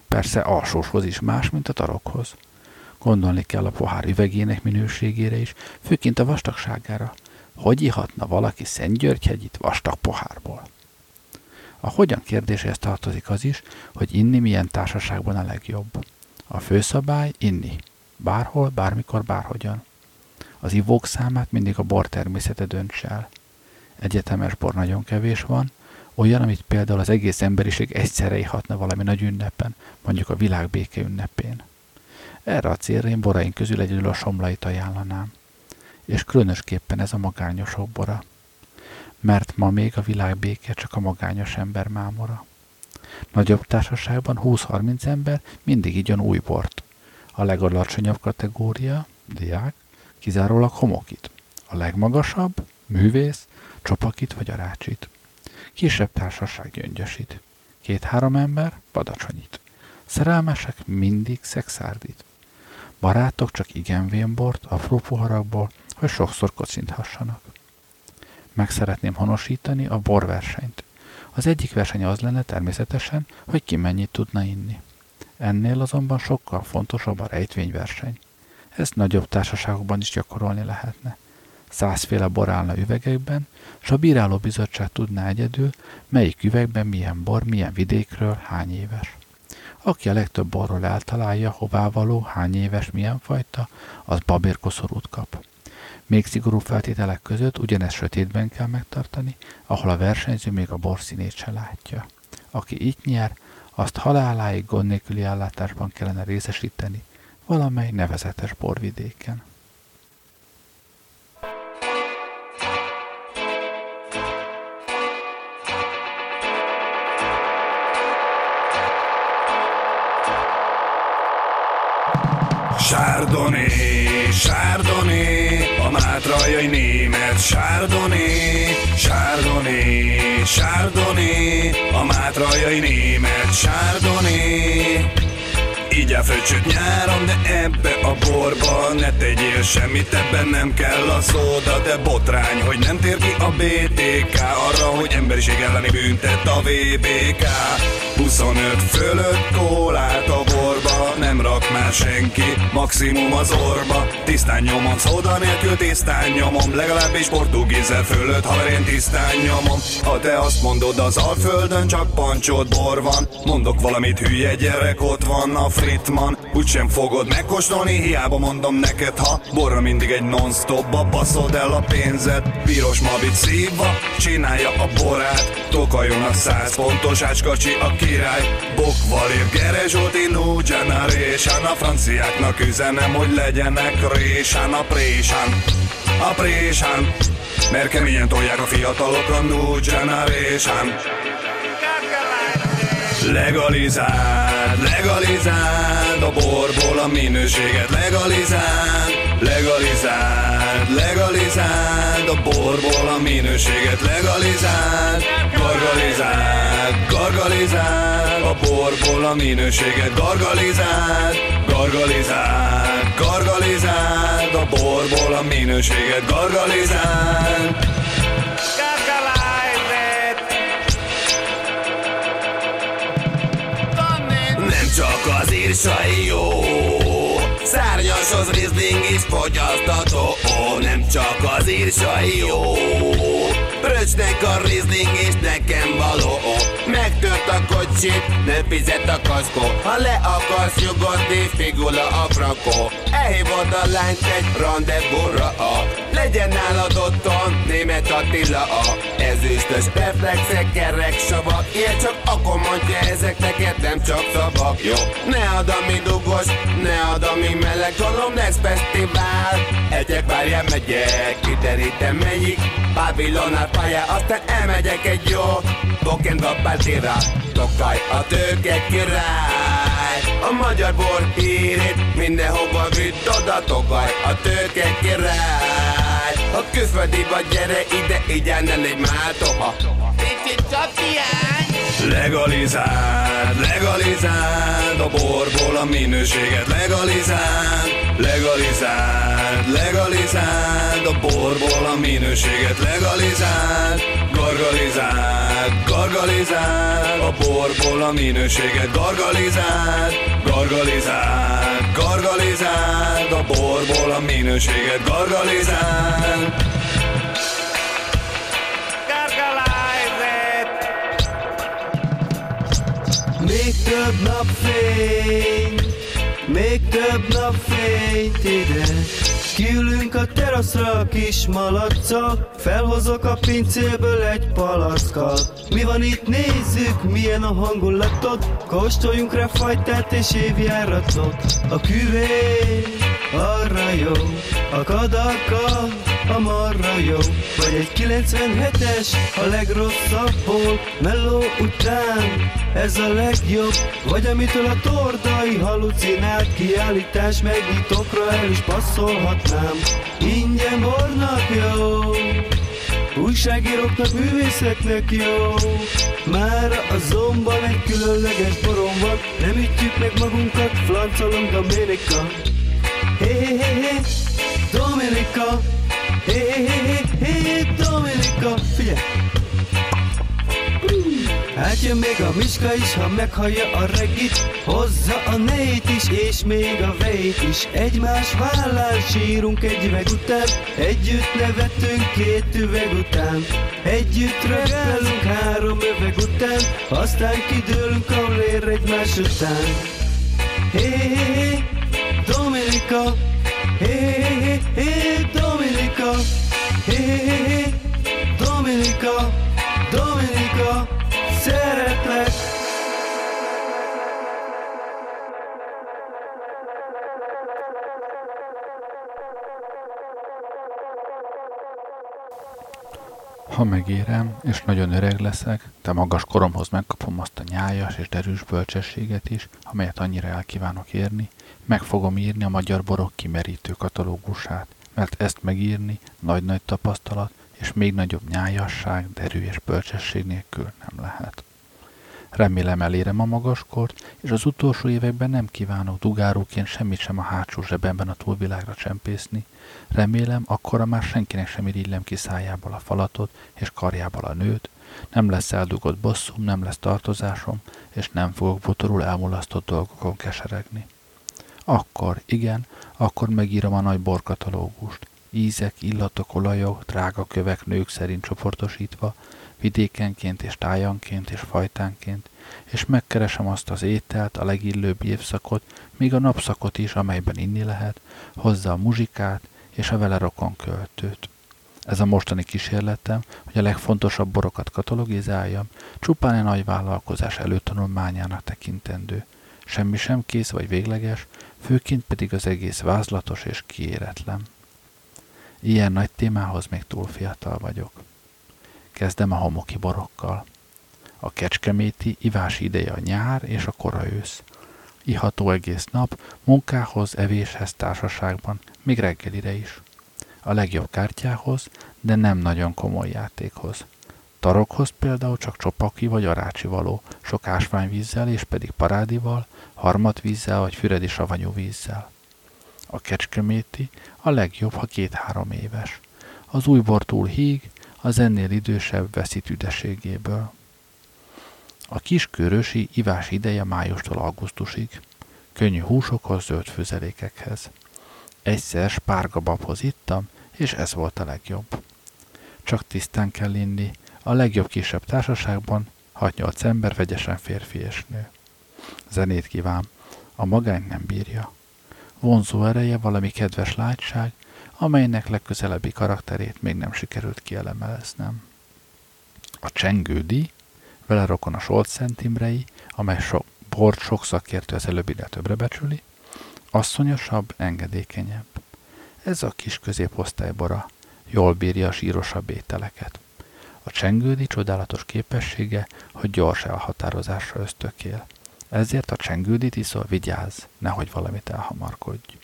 Persze alsóshoz is más, mint a tarokhoz. Gondolni kell a pohár üvegének minőségére is, főként a vastagságára. Hogy ihatna valaki Szentgyörgyhegyit vastag pohárból? A hogyan kérdéséhez tartozik az is, hogy inni milyen társaságban a legjobb. A főszabály inni. Bárhol, bármikor, bárhogyan. Az ivók számát mindig a bor természete dönts el. Egyetemes bor nagyon kevés van, olyan, amit például az egész emberiség egyszerre ihatna valami nagy ünnepen, mondjuk a világ béke ünnepén. Erre a célra én boraink közül egyedül a somlait ajánlanám. És különösképpen ez a magányosok bora. Mert ma még a világ béke csak a magányos ember mámora. Nagyobb társaságban húsz-harminc ember mindig igyon új bort. A legalacsonyabb kategória, diák, kizárólag homokit. A legmagasabb, művész, csopakit vagy arácsit. Kisebb társaság gyöngyösít. Két-három ember badacsonyit. Szerelmesek mindig szexárdít. Barátok csak igen vén bort, apró poharakból, hogy sokszor kocinthassanak. Meg szeretném honosítani a borversenyt. Az egyik verseny az lenne természetesen, hogy ki mennyit tudna inni. Ennél azonban sokkal fontosabb a rejtvényverseny. Ezt nagyobb társaságokban is gyakorolni lehetne. Százféle bor állna üvegekben, s a bírálóbizottság tudná egyedül, melyik üvegben milyen bor, milyen vidékről, hány éves. Aki a legtöbb borról eltalálja, hová való, hány éves, milyen fajta, az babérkoszorút kap. Még szigorú feltételek között ugyanezt sötétben kell megtartani, ahol a versenyző még a borszínét se látja. Aki így nyer, azt haláláig gond nélküli ellátásban kellene részesíteni valamely nevezetes borvidéken. Chardonnay, Chardonnay, a mátrai német Chardonnay, Chardonnay, Chardonnay, a mátrai német Chardonnay. Így elfőcsöd nyáron, de ebbe a borba ne tegyél semmit, ebben nem kell a szóda, de botrány, hogy nem tér ki a bé té ká arra, hogy emberiség elleni büntet a vé bé ká. huszonöt fölött kólát a borba nem rak már senki, maximum az orba. Tisztán nyomom, szóda nélkül tisztán nyomom, legalábbis portugízzel fölött, haver, én tisztán nyomom. Ha te azt mondod, az Alföldön csak pancsolt bor van, mondok valamit, hülye gyerek, ott van a Frittmann. Úgysem fogod megkóstolni, hiába mondom neked, ha borra mindig egy non-stopba baszod el a pénzed. Piros mabit szívva csinálja a borát, tokajon a száz pontos ácskacsi a király. Bokvalér, Gerezsolti, New Generation, a franciáknak üzenem, hogy legyenek résen a présen, a présen, mert keményen tolják a fiatalokra, New Generation. Legalizáld, legalizáld a borból a minőséget, legalizáld, legalizáld, legalizáld a borból a minőséget, legalizáld, legalizáld, gargalizáld, gargalizáld a porból a minőséget gargalizáld, gargalizáld, gargalizáld, a porból a minőséget gargalizáld. Nem csak az írsai jó, szárnyashoz rizling is fogyasztató. Ó, nem csak az írsai jó, Pröcsnek a rizling is nekem való. Ó, megtört a kocsit, nem fizet a kaszkó. Ha le akarsz nyugodni, figula a frakó. Elhívod a lányt egy randevúra, legyen nálad otthon Németh Attila. Ezüstös reflexek, kerek savak, ilyen csak akkor mondja ezek neked, nem csak szavak. Jó, ne ad ami dugos, ne ad ami meleg. Kolomnex fesztivál, egyek várjál megyek, kiterítem megyik Babilonnál pályá, aztán elmegyek egy jó Bokendba Pátira. Tokaj a tőke király, a magyar bor hírét mindenhova vitt oda. Tokaj a tőke király, a külföldi vagy gyere ide, így el ne légy már toha. Picsit csapján! Legalizáld, legalizáld, a borból a minőséget legalizáld, legalizáld, legalizáld, a borból a minőséget legalizáld, gargalizáld, gargalizáld, a borból a minőséget gargalizáld, gargalizáld, gargalizáld, a borból a minőséget gargalizáld. Még több napfény, még több napfényt ide. Kiülünk a teraszra a kis malaccal, felhozok a pincéből egy palackkal. Mi van itt, nézzük, milyen a hangulatod, kóstoljunk rá fajtát és évjáratot. A küvé arra jó, a kadaka a marra jó, vagy egy kilencvenhetes a legrosszabbból, melló után ez a legjobb, vagy amitől a tordai halucinált kiállítás megnyitokra el is passzolhatnám. Ingyen bornak jó, újságíróknak, művészeknek jó. Mára a zomban egy különleges borom van, nem ütjük meg magunkat, flancolunk Amerika. Hé hé hé hé, Dominika, hé hé hé hé, Dominika, figyelj! Átjön még a Miska is, ha meghallja a reggit, hozza a nejét is, és még a vejét is. Egymás vállán sírunk egy üveg után, együtt nevetünk két üveg után, együtt rögtölünk három üveg után, aztán kidőlünk a lér egymás után. Hé hé hé, Dominika, hé hé hé, Dominika, hé hé hé, Dominika, Dominika, szeretlek. Ha megérem, és nagyon öreg leszek, de magas koromhoz megkapom azt a nyájas és derűs bölcsességet is, amelyet annyira el kívánok érni, meg fogom írni a magyar borok kimerítő katalógusát, mert ezt megírni nagy-nagy tapasztalat és még nagyobb nyájasság, derű és bölcsesség nélkül nem lehet. Remélem elérem a magaskort, és az utolsó években nem kívánok dugáróként semmit sem a hátsó zsebemben a túlvilágra csempészni. Remélem, akkora már senkinek sem irigylem ki szájából a falatot és karjából a nőt, nem lesz eldugott bosszum, nem lesz tartozásom, és nem fogok botorul elmulasztott dolgokon keseregni. Akkor, igen, akkor megírom a nagy borkatalógust. Ízek, illatok, olajok, drága kövek nők szerint csoportosítva, vidékenként és tájanként és fajtánként, és megkeresem azt az ételt, a legillőbb évszakot, még a napszakot is, amelyben inni lehet, hozzá a muzsikát és a vele rokon költőt. Ez a mostani kísérletem, hogy a legfontosabb borokat katalogizáljam, csupán egy nagy vállalkozás előtanulmányának tekintendő. Semmi sem kész vagy végleges, főként pedig az egész vázlatos és kiéretlen. Ilyen nagy témához még túl fiatal vagyok. Kezdem a homoki borokkal. A kecskeméti ivási ideje a nyár és a kora ősz. Iható egész nap, munkához, evéshez, társaságban, még reggelire is. A legjobb kártyához, de nem nagyon komoly játékhoz. Tarokhoz például csak csopaki vagy arácsi való, sok ásványvízzel és pedig parádival, harmatvízzel vagy füredi savanyú vízzel. A kecskeméti a legjobb, ha két-három éves. Az újbor túl híg, az ennél idősebb veszít üdességéből. A kiskörösi ivás ideje májustól augusztusig. Könnyű húsokhoz, zöld főzelékekhez. Egyszer spárgababhoz ittam, és ez volt a legjobb. Csak tisztán kell inni, a legjobb kisebb társaságban hat-nyolc ember, vegyesen férfi és nő. Zenét kíván, a magány nem bírja. Vonzó ereje valami kedves látság, amelynek legközelebbi karakterét még nem sikerült kielemeznem. A csengődi, vele rokonos Olszent Imrei, amely sok bort sok szakértő az előbbinél többre becsüli, asszonyosabb, engedékenyebb. Ez a kis középosztálybora, jól bírja a sírosabb ételeket. A csengődi csodálatos képessége, hogy gyors elhatározásra ösztökél. Ezért a csengődit iszol, vigyázz, nehogy valamit elhamarkodj.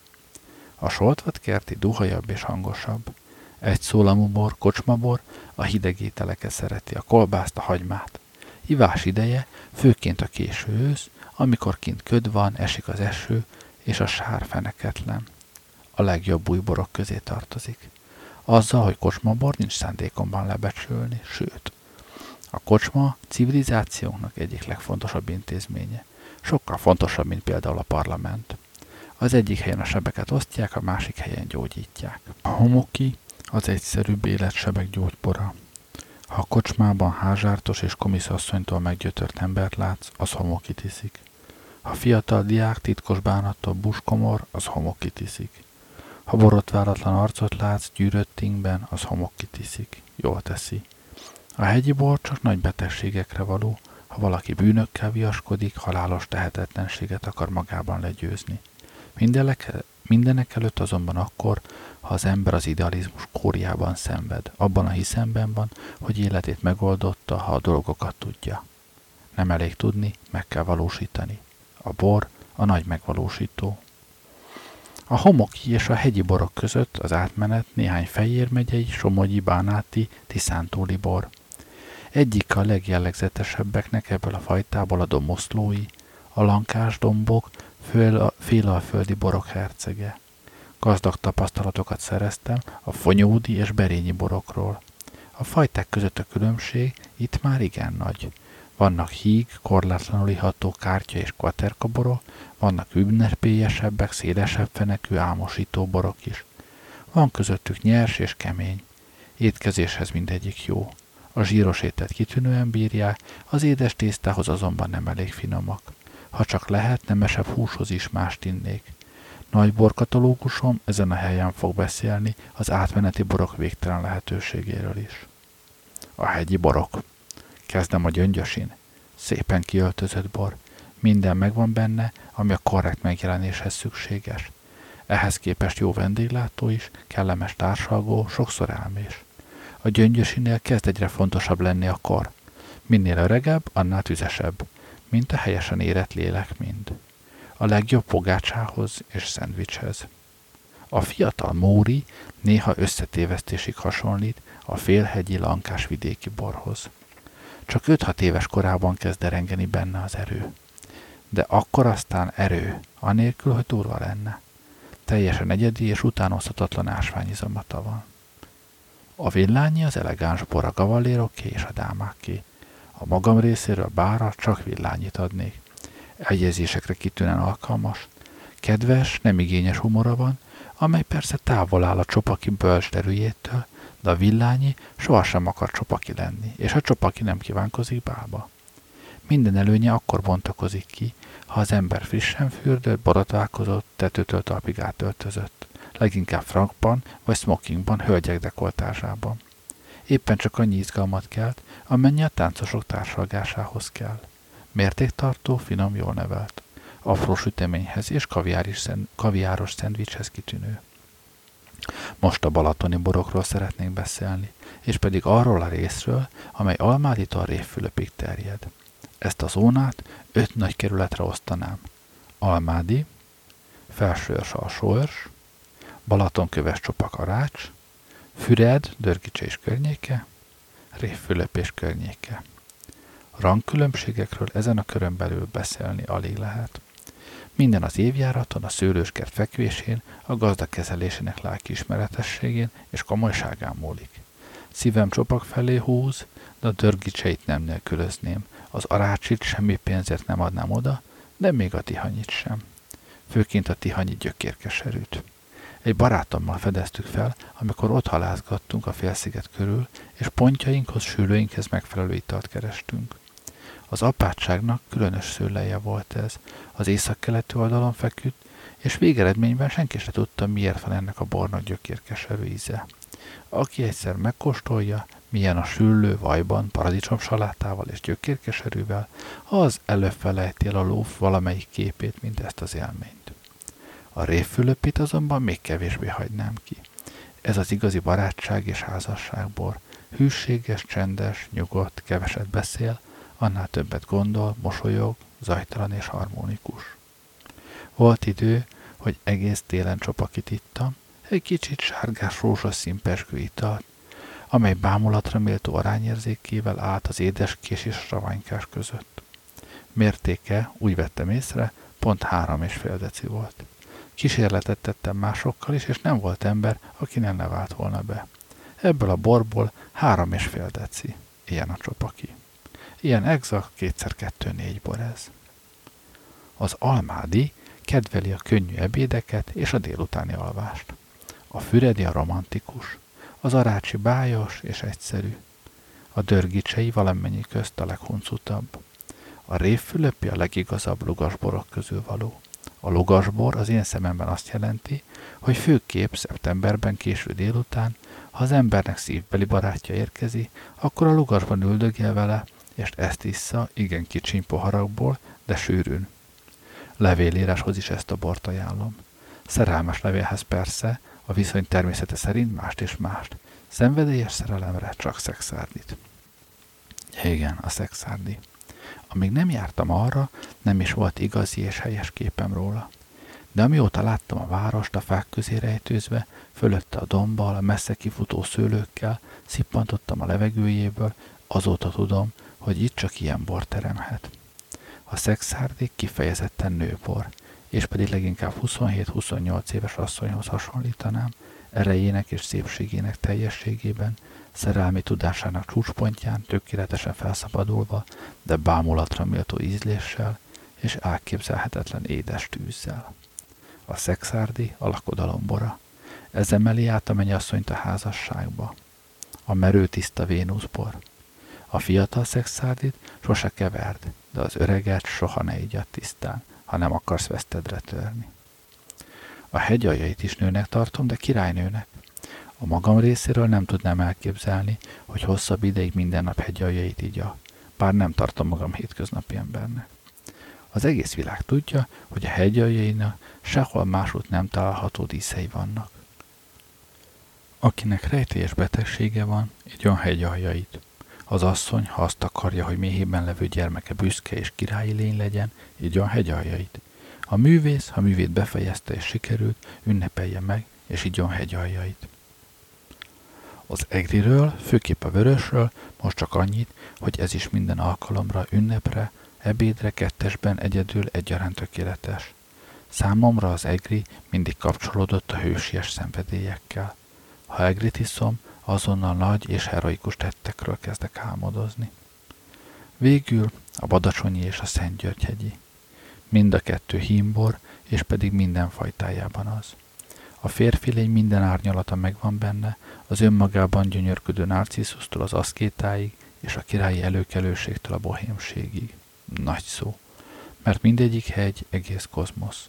A soltvatkerti duhajabb és hangosabb. Egy szólamú bor, kocsmabor, a hideg ételeket szereti, a kolbászt, a hagymát. Ivás ideje, főként a késő ősz, amikor kint köd van, esik az eső, és a sár feneketlen. A legjobb újborok közé tartozik. Azzal, hogy kocsmabor, nincs szándékomban lebecsülni, sőt. A kocsma civilizációnknak egyik legfontosabb intézménye. Sokkal fontosabb, mint például a parlament. Az egyik helyen a sebeket osztják, a másik helyen gyógyítják. A homoki az egyszerűbb életsebek gyógypora. Ha a kocsmában házsártos és komiszasszonytól meggyötört embert látsz, az homokit iszik. Ha fiatal diák titkos bánattól buskomor, az homokit iszik. Ha borotváratlan arcot látsz gyűrött ingben, az homokit iszik. Jól teszi. A hegyi bor csak nagy betegségekre való, ha valaki bűnökkel viaskodik, halálos tehetetlenséget akar magában legyőzni. Mindenek előtt azonban akkor, ha az ember az idealizmus kórjában szenved, abban a hiszemben van, hogy életét megoldotta, ha a dolgokat tudja. Nem elég tudni, meg kell valósítani. A bor a nagy megvalósító. A homoki és a hegyi borok között az átmenet néhány Fejér megyei, Somogyi, Bánáti, Tiszántúli bor. Egyik a legjellegzetesebbeknek ebből a fajtából a domoszlói, a lankásdombok, félalföldi borok hercege. Gazdag tapasztalatokat szereztem a fonyódi és berényi borokról. A fajták között a különbség itt már igen nagy. Vannak híg, korlátlanul iható kártya és kvaterkaborok, vannak ünnepélyesebbek, szélesebb fenekű álmosító borok is. Van közöttük nyers és kemény. Étkezéshez mindegyik jó. A zsíros ételt kitűnően bírják, az édes tésztához azonban nem elég finomak. Ha csak lehet, nemesebb húshoz is mást innék. Nagy borkatalógusom ezen a helyen fog beszélni az átmeneti borok végtelen lehetőségéről is. A hegyi borok. Kezdem a gyöngyösin. Szépen kiöltözött bor. Minden megvan benne, ami a korrekt megjelenéshez szükséges. Ehhez képest jó vendéglátó is, kellemes társalgó, sokszor elmés. A gyöngyösinél kezd egyre fontosabb lenni a kor. Minél öregebb, annál tüzesebb, mint a helyesen érett lélek mind. A legjobb pogácsához és szendvicshez. A fiatal móri néha összetévesztésig hasonlít a félhegyi lankás vidéki borhoz. Csak öt-hat éves korában kezd derengeni benne az erő. De akkor aztán erő, anélkül, hogy durva lenne. Teljesen egyedi és utánozhatatlan ásványizomata van. A villányi az elegáns bor a gavalléroké és a dámáké. A magam részéről bárra csak villányit adnék. Egyezésekre kitűnően alkalmas. Kedves, nem igényes humora van, amely persze távol áll a csopaki bölcs derűjétől, de a villányi sohasem akar csopaki lenni, és a csopaki nem kívánkozik bálba. Minden előnye akkor bontakozik ki, ha az ember frissen fürdött, borotválkozott, tetőtől talpig átöltözött. Leginkább frankban vagy smokingban, hölgyek dekoltázsában. Éppen csak annyi izgalmat kelt, amennyi a táncosok társalgásához kell. Mértéktartó, finom, jól nevelt. Afró süteményhez és kaviáros szendvicshez kitűnő. Most a balatoni borokról szeretnénk beszélni, és pedig arról a részről, amely Almáditól Révfülöpig terjed. Ezt a zónát öt nagy kerületre osztanám. Almádi, Felsőörs-Alsóörs, Balatonköves-Csopak-Arács, Füred, Dörgicse és környéke, Révfülöp és környéke. A rangkülönbségekről ezen a körön belül beszélni alig lehet. Minden az évjáraton, a szőlőskert fekvésén, a gazda kezelésének lelkiismeretességén és komolyságán múlik. Szívem csopak felé húz, de a dörgicseit nem nélkülözném, az arácsit semmi pénzért nem adnám oda, de még a tihanyit sem. Főként a tihanyi gyökérkeserűt. Egy barátommal fedeztük fel, amikor ott halászgattunk a félsziget körül, és pontjainkhoz, sülőinkhez megfelelő italt kerestünk. Az apátságnak különös szőleje volt ez, az északkeleti oldalon feküdt, és végeredményben senki se tudta, miért van ennek a bornak gyökérkeserű íze. Aki egyszer megkóstolja, milyen a süllő vajban, paradicsomsalátával és gyökérkeserűvel, az előbb felejti el a lóf valamelyik képét, mint ezt az élményt. A révfülöpit azonban még kevésbé hagynám ki. Ez az igazi barátság és házasságbor. Hűséges, csendes, nyugodt, keveset beszél, annál többet gondol, mosolyog, zajtalan és harmonikus. Volt idő, hogy egész télen csopakit ittam, egy kicsit sárgás rózsaszín pezsgő italt, amely bámulatra méltó arányérzékével állt az édeskés és raványkás között. Mértéke, úgy vettem észre, pont három és fél deci volt. Kísérletet tettem másokkal is, és nem volt ember, aki nem ne vált volna be. Ebből a borból három és fél deci. Ilyen a csopaki. Ilyen egzakt kétszer kettő négy bor ez. Az almádi kedveli a könnyű ebédeket és a délutáni alvást. A füredi a romantikus. Az arácsi bájos és egyszerű. A dörgicsei valamennyi közt a leghuncutabb. A révfülöpi a legigazabb lugasborok közül való. A lugasbor az én szememben azt jelenti, hogy főképp szeptemberben késő délután, ha az embernek szívbeli barátja érkezi, akkor a lugasban üldögél vele, és ezt issza, igen kicsiny poharakból, de sűrűn. Levélíráshoz is ezt a bort ajánlom. Szerelmes levélhez persze, a viszony természete szerint mást és mást. Szenvedélyes szerelemre csak szexárdit. Igen, a szexárdi. Amíg nem jártam arra, nem is volt igazi és helyes képem róla. De amióta láttam a várost a fák közé rejtőzve, fölötte a dombbal, a messze kifutó szőlőkkel, szippantottam a levegőjéből, azóta tudom, hogy itt csak ilyen bor teremhet. A szexárdi kifejezetten nőbor, és pedig leginkább huszonhét-huszonnyolc éves asszonyhoz hasonlítanám, erejének és szépségének teljességében, szerelmi tudásának csúcspontján, tökéletesen felszabadulva, de bámulatra méltó ízléssel és elképzelhetetlen édes tűzzel. A szexárdi a lakodalombora. Ez emeli át a mennyasszonyt a házasságba. A merő tiszta vénuszbor. A fiatal szexárdit sose keverd, de az öreget soha ne igyad tisztán, ha nem akarsz vesztedre törni. A hegyaljait is nőnek tartom, de királynőnek. A magam részéről nem tudnám elképzelni, hogy hosszabb ideig minden nap hegyaljait igya, bár nem tartom magam hétköznapi embernek. Az egész világ tudja, hogy a hegyaljainak sehol másút nem található díszei vannak. Akinek rejtélyes betegsége van, igyon hegyaljait. Az asszony, ha azt akarja, hogy méhében levő gyermeke büszke és királyi lény legyen, igyon hegyaljait. A művész, ha művét befejezte és sikerült, ünnepelje meg, és igyon hegyaljait. Az egriről, főképp a vörösről, most csak annyit, hogy ez is minden alkalomra, ünnepre, ebédre, kettesben egyedül egyaránt tökéletes. Számomra az egri mindig kapcsolódott a hősies szenvedélyekkel. Ha egrit iszom, azonnal nagy és heroikus tettekről kezdek álmodozni. Végül a badacsonyi és a szentgyörgyhegyi. Mind a kettő hímbor, és pedig minden fajtájában az. A férfi lény minden árnyalata megvan benne, az önmagában gyönyörködő narcisztustól az aszkétáig, és a királyi előkelőségtől a bohémségig. Nagy szó, mert mindegyik hegy egész kozmosz.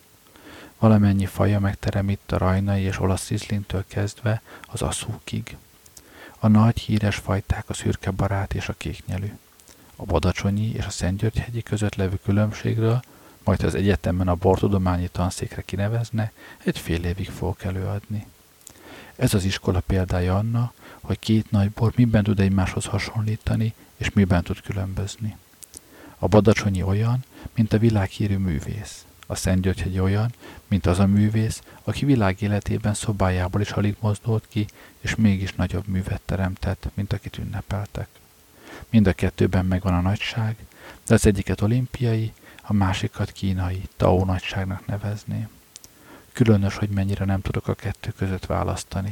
Valamennyi faja megteremít a rajnai és olasz rizlintől kezdve az aszúkig. A nagy híres fajták a szürke barát és a kéknyelű. A badacsonyi és a szentgyörgyhegyi között levő különbségről, majd az egyetemen a bortudományi tanszékre kinevezne, egy fél évig fogok előadni. Ez az iskola példája annak, hogy két nagy bor miben tud egymáshoz hasonlítani, és miben tud különbözni. A badacsonyi olyan, mint a világhírű művész. A szentgyörgyhegyi olyan, mint az a művész, aki világ életében szobájából is alig mozdult ki, és mégis nagyobb művet teremtett, mint akit ünnepeltek. Mind a kettőben megvan a nagyság, de az egyiket olimpiai, a másikat kínai Tao nagyságnak nevezném. Különös, hogy mennyire nem tudok a kettő között választani.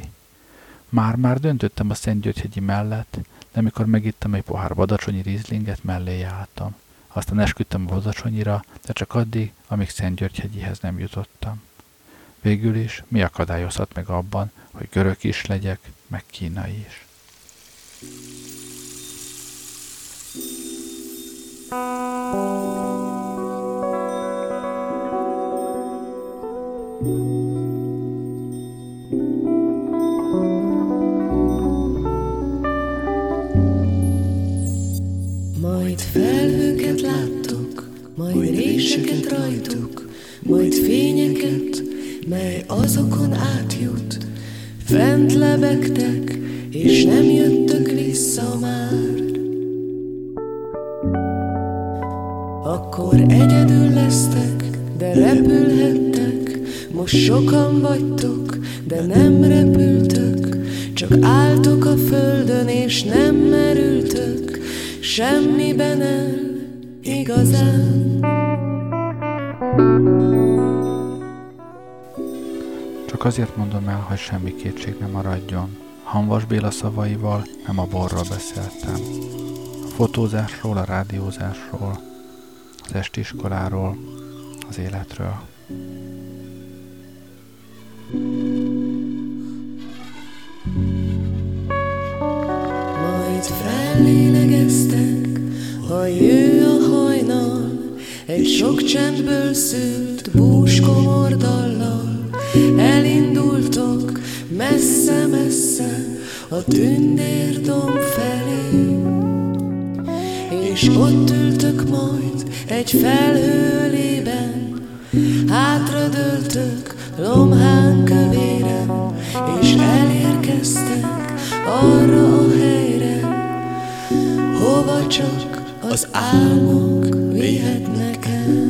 Már-már döntöttem a Szentgyörgyhegyi mellett, de mikor megittem egy pohár badacsonyi rizlinget, mellé álltam. Aztán esküdtem a badacsonyira, de csak addig, amíg Szentgyörgyhegyihez nem jutottam. Végül is mi akadályozhat meg abban, hogy görög is legyek, meg kínai is. Majd felhőket láttok, majd réseket rajtuk, majd fényeket, mely azokon átjut. Fent lebegtek, és nem jöttök vissza már. Akkor egyedül lesztek, de repülhettek. Most sokan vagytok, de nem repültök. Csak álltok a földön, és nem merültök semmiben el igazán. Csak azért mondom el, hogy semmi kétség nem maradjon. Hamvas Béla szavaival nem a borról beszéltem. A fotózásról, a rádiózásról, az esti iskoláról, az életről. Majd fellélegeztek, ha jő a hajnal, egy sok csendből szült búskomor dallal. Elindultok messze-messze a tündérdom felé, és ott ültök majd egy felhőlében, hátradőltök lomhán kövéren, és elérkeztek arra a helyre, hova csak az álmok vihetnek el.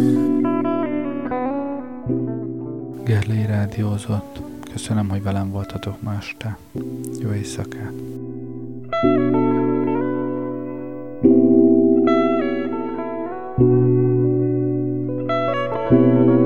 Gerlei rádiózott. Köszönöm, hogy velem voltatok ma este. Jó éjszakát! Thank you.